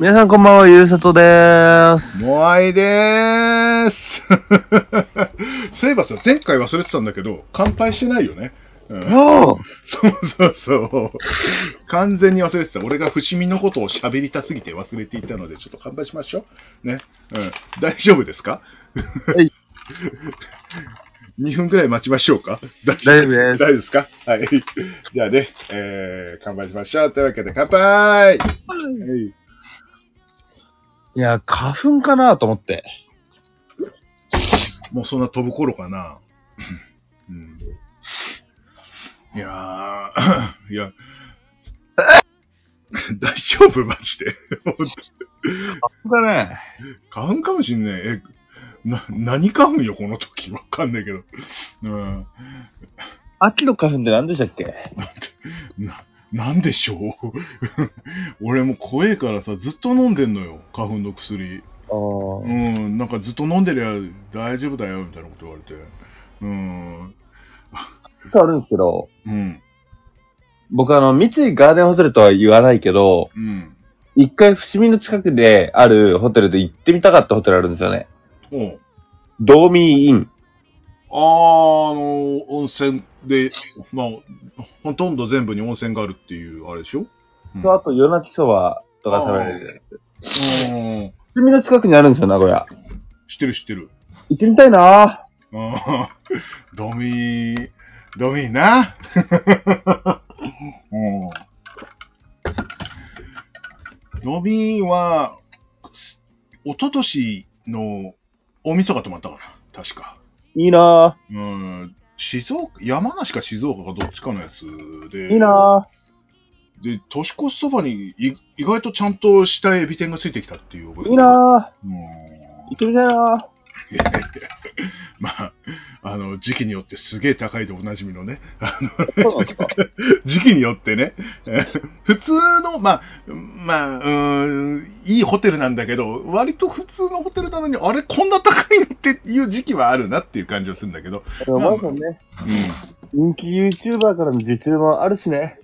皆さんこんばんは、ゆうさとでーす。もあいでーす。そういえばさ、前回忘れてたんだけど、乾杯してないよね。うん、そう。完全に忘れてた。俺が伏見のことを喋りたすぎて忘れていたので、ちょっと乾杯しましょう。ね。うん、大丈夫ですか？はい。2分くらい待ちましょうか。大丈夫です。大丈夫ですか？はい。じゃあね、乾杯しましょう。というわけで、乾杯！はい。いや、花粉かなと思って。もうそんな飛ぶ頃かな。うん、いや、大丈夫マジで。花粉だね。花粉かもしんない。何花粉よ、この時。わかんないけど。うん、秋の花粉って何でしたっけ？なんでしょう。俺も怖えからさ、ずっと飲んでんのよ、花粉の薬。あー、うん、なんかずっと飲んでりゃ大丈夫だよみたいなこと言われて、うん。あるんですけど、うん、僕三井ガーデンホテルとは言わないけど、うん、一回伏見の近くであるホテルで行ってみたかったホテルあるんですよね。おドーミーイン。温泉で、まあ、ほとんど全部に温泉があるっていう、あれでしょ、うん、あと、夜泣きそばとか食べられる。伏見の近くにあるんですよ、名古屋。知ってる。行ってみたいなぁ。ドミーなドミーは、おととしの大晦日泊まったから、確か。いいなぁ。うん。山梨か静岡かどっちかのやつで。いいなぁ。で、年越しそばに意外とちゃんとしたエビ天がついてきたっていう覚え。いいなぁ。行ってみたいなぁ。まあ、時期によってすげえ高いでおなじみのね。そうなんですか。時期によってね。普通の、いいホテルなんだけど、割と普通のホテルなのに、あれ、こんな高いのっていう時期はあるなっていう感じはするんだけど。まあね、うん、人気 YouTuber からの受注もあるしね。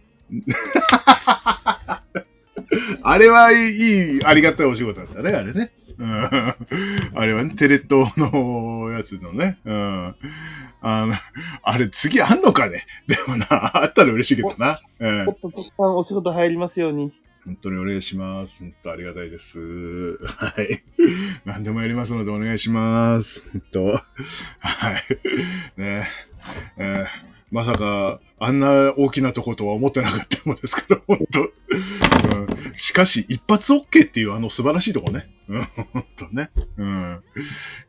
あれはいい、ありがたいお仕事だったね、あれね。うん、あれはね、テレ東のやつのね、うん、あれ次あんのかね。でもな、あったら嬉しいけどな。もっとたくさんお仕事入りますように。本当にお願いします。本当ありがたいです。はい。何でもやりますのでお願いします。はい。ねえ。まさか、あんな大きなとことは思ってなかったもんですから、本当。うん、しかし、一発 OK っていう素晴らしいとこね。本当ね。うん。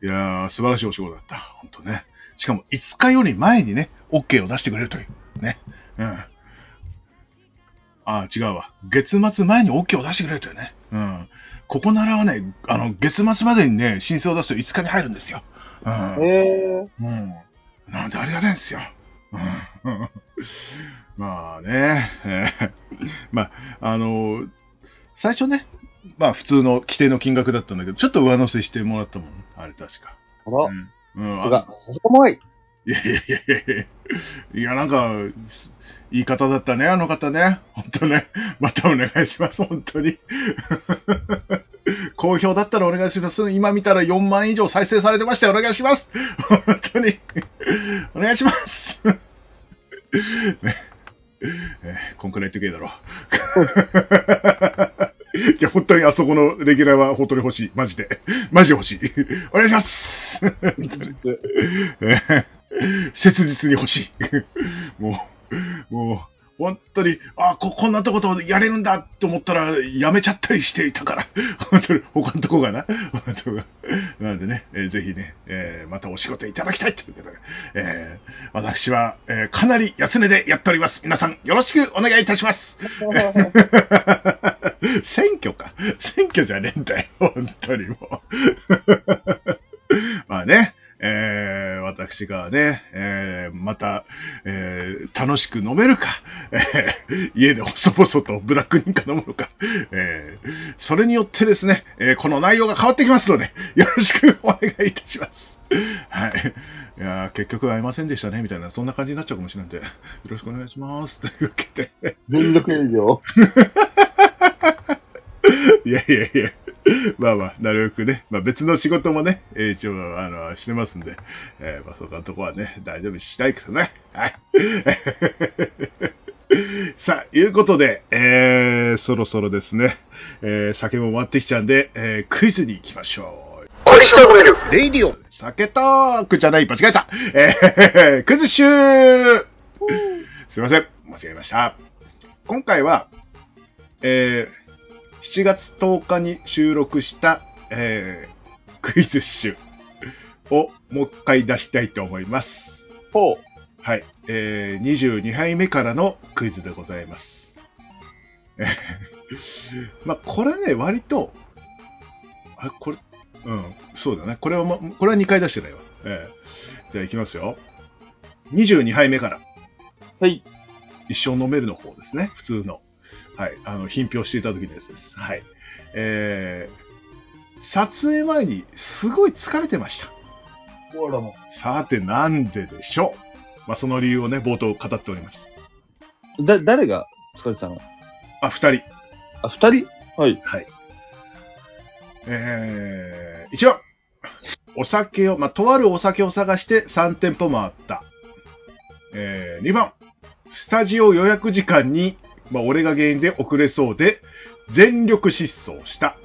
いやー、素晴らしいお仕事だった。本当ね。しかも、5日より前にね、OK を出してくれるという。ね。うん。あ、違うわ。月末前に OK を出してくれるというね。うん。ここならはね、月末までにね、申請を出すと5日に入るんですよ。うん。うん。なんでありがたいんですよ。うん。まあね。まあ、最初ね、まあ普通の規定の金額だったんだけど、ちょっと上乗せしてもらったもん。あれ確か。あら。うん。重い。いや、なんか、言い方だったね、あの方ね。ほんとね。またお願いします、ほんとに。好評だったらお願いします。今見たら4万以上再生されてましたよ。お願いします。ほんとに。お願いします。ね、こんくらい言っとけえだろ。いや、ほんとにあそこのレギュラーはほんとに欲しい。マジで。マジで欲しい。お願いします。切実に欲しい。もう、本当に、こんなとことやれるんだと思ったら、やめちゃったりしていたから、本当に、他のとこがな、なんでね、ぜひね、またお仕事いただきたいということで、私は、かなり安値でやっております。皆さん、よろしくお願いいたします。選挙じゃねえんだよ、本当にもう。まあね。私がね、また、楽しく飲めるか、家で細々とブラックニンカ飲むのか、それによってですね、この内容が変わってきますので、よろしくお願いいたします。はい。いや、結局会えませんでしたね、みたいな、そんな感じになっちゃうかもしれないんで、よろしくお願いします。というわけで。連絡営業。いやいやいや、まあまあ、なるべくね、まあ、別の仕事もね、一応してますんで、まあ、そんなとこはね、大丈夫にしたいけどね。はい。さあ、いうことで、そろそろですね、酒も回ってきちゃうんで、クイズに行きましょう。これしとめるレディオ酒トークじゃない、間違えた、クズシューすいません、間違えました。今回は、7月10日に収録した、クイズ集をもう一回出したいと思います。ほう。はい、22杯目からのクイズでございます。まあこれね、割とあれこれ、うん、そうだね。これは、ま、これは2回出してないわ。じゃあいきますよ。22杯目から。はい。一生飲めるの方ですね。普通の。はい、品評していた時のやつです。はい、撮影前にすごい疲れてました。さてなんででしょう。まあ、その理由をね冒頭語っております。誰が疲れてたの？あ、二人。あ、二人？はいはい。一応お酒を、まあ、とあるお酒を探して3店舗回った。2番スタジオ予約時間に。まあ、俺が原因で遅れそうで全力疾走した。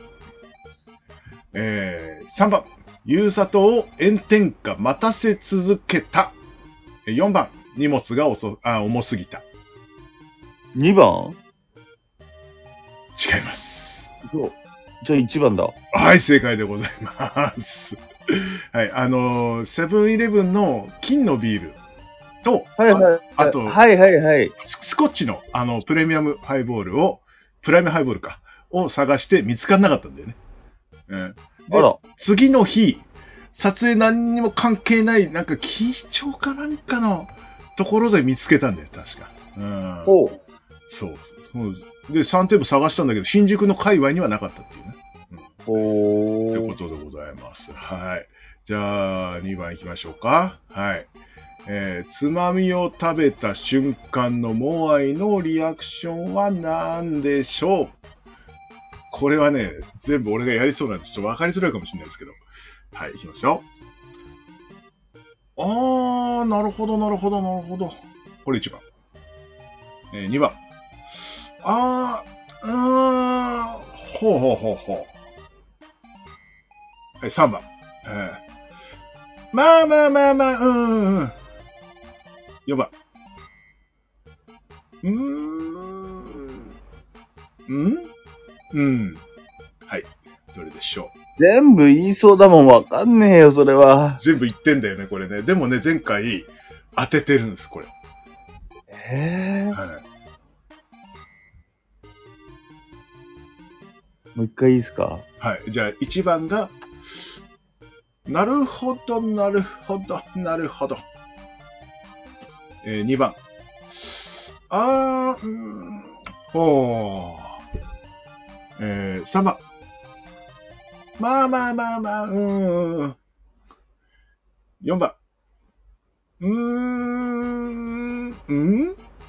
3番、ゆうさとを炎天下待たせ続けた。4番、荷物が重すぎた。2番？違います。じゃあ1番だ。はい、正解でございます。はい、セブンイレブンの金のビール。と、はいはいはい、あと、はいはいはい、スコッチの、プレミアムハイボールを、プライムハイボールか、を探して見つからなかったんだよね。で、あら。次の日、撮影何にも関係ない、なんか緊張かなんかのところで見つけたんだよ、確か。うん。おう。そうそう。で、3店舗探したんだけど、新宿の界隈にはなかったっていうね。うん、おー。ということでございます。はい。じゃあ、2番行きましょうか。はい。つまみを食べた瞬間のモアイのリアクションは何でしょう。これはね、全部俺がやりそうなんでちょっと分かりづらいかもしれないですけど、はい、いきますよ。あー、なるほどなるほどなるほど。これ1番、2番、あー、ほうほうほうほう。はい、3番、まあまあまあまあ、うん。4番。うん。はい。どれでしょう。全部言いそうだもん。わかんねえよ、それは。全部言ってんだよね、これね。でもね、前回当ててるんです、これ。はい。もう一回いいですか？はい。じゃあ、1番が、なるほど、なるほど、なるほど。2番。あー、ほー。3番。まあまあまあまあ、4番。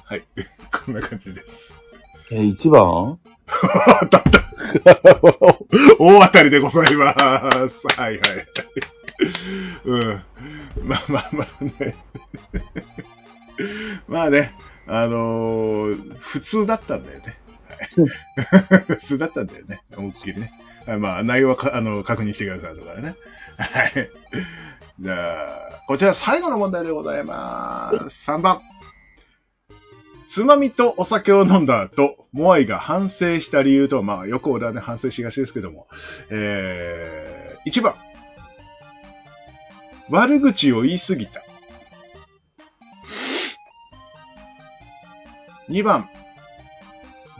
はい。こんな感じです。1番当たった大当たりでございます。はいはい。うん。まあまあまあね。まあね、普通だったんだよね。普通だったんだよね。思いっきりね。まあ、内容は確認してくださいとかね。はい。じゃあ、こちら最後の問題でございます。3番。つまみとお酒を飲んだ後、モアイが反省した理由と、まあよく俺はね反省しがちですけども、1番、悪口を言いすぎた。2番、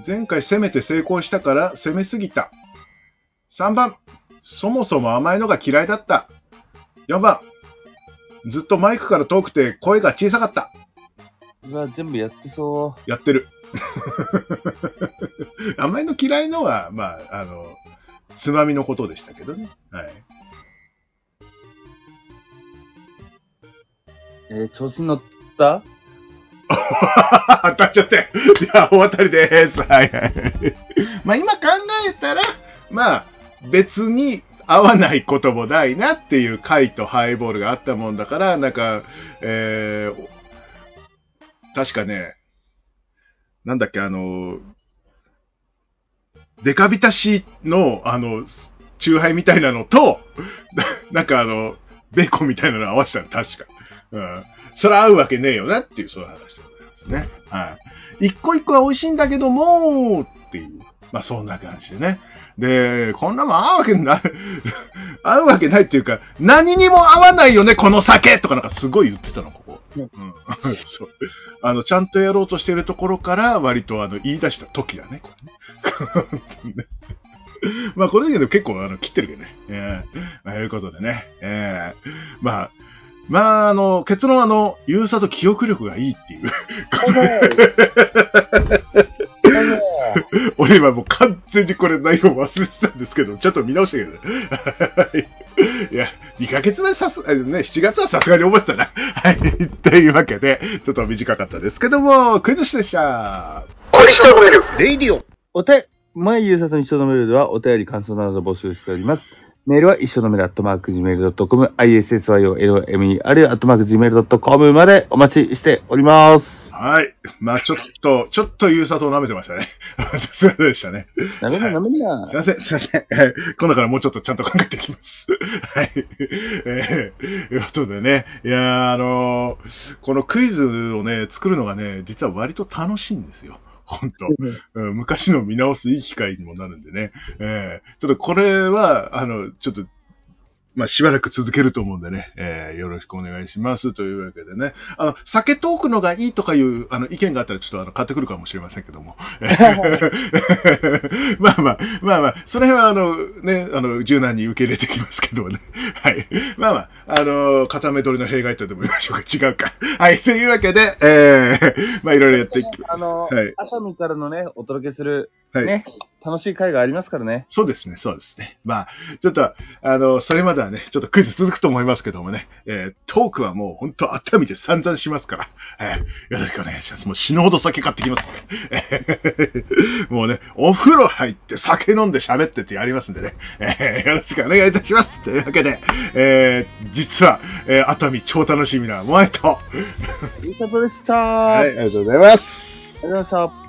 前回攻めて成功したから攻めすぎた。3番、そもそも甘いのが嫌いだった。4番、ずっとマイクから遠くて声が小さかった。うわ、全部やってそう。やってる。甘いの嫌いのは、まあ、つまみのことでしたけどね。はい。調子に乗った当たっちゃって。じゃあ、大当たりです。はいはい。まあ、今考えたら、まあ別に合わないこともないなっていう貝とハイボールがあったもんだから、なんか、確かね、なんだっけ、デカビタシのチューハイみたいなのとなんかベーコンみたいなの合わせたの、確か、うん、それ合うわけねえよなっていう、そういう話でございますね。はい、一個一個は美味しいんだけどもっていう、まあそんな感じでね。で、こんなもん合うわけない合うわけないっていうか、何にも合わないよねこの酒とかなんかすごい言ってたの、ここ、うん、そう、ちゃんとやろうとしてるところから割と言い出した時だね、これねまあこれだけど結構切ってるけどね、まあ、いうことでね、まあ結論優さと記憶力がいいっていう俺はもう完全にこれ内容忘れてたんですけど、ちょっと見直したけどねいや2ヶ月前ね、7月はさすがに覚えてたなはいというわけでちょっと短かったですけども、クイズでした。これしとめるレイディオお手前優さとにしとめるではお便り感想など募集しております。メールは一緒のメール@gmail.com、issyonomer@gmail.com までお待ちしております。はい。まあちょっとゆうさとを舐めてましたね。そうでしたね。舐めんな。すいません。今度からもうちょっとちゃんと考えていきます。はい。ということでね、いやこのクイズをね、作るのがね、実は割と楽しいんですよ。本当、うん、昔の見直すいい機会にもなるんでね、ちょっとこれはちょっとまあしばらく続けると思うんでね、よろしくお願いしますというわけでね、酒トークのがいいとかいう意見があったらちょっと買ってくるかもしれませんけどもまあその辺はね柔軟に受け入れてきますけどねはい片目取りの弊害とでも言いましょうか、違うかはいというわけで、まあいろいろやっていく、はい、朝見からのねお届けするね、はい、楽しい回がありますからね。そうですね。まあちょっとそれまではねちょっとクイズ続くと思いますけどもね、トークはもう本当あったみて散々しますから、よろしくお願いします。もう死ぬほど酒買ってきますね。もうねお風呂入って酒飲んで喋ってってやりますんでね、よろしくお願いいたしますというわけで、実は、熱海超楽しみな萌えとゆうさとでした。はい、ありがとうございます。ありがとうございました。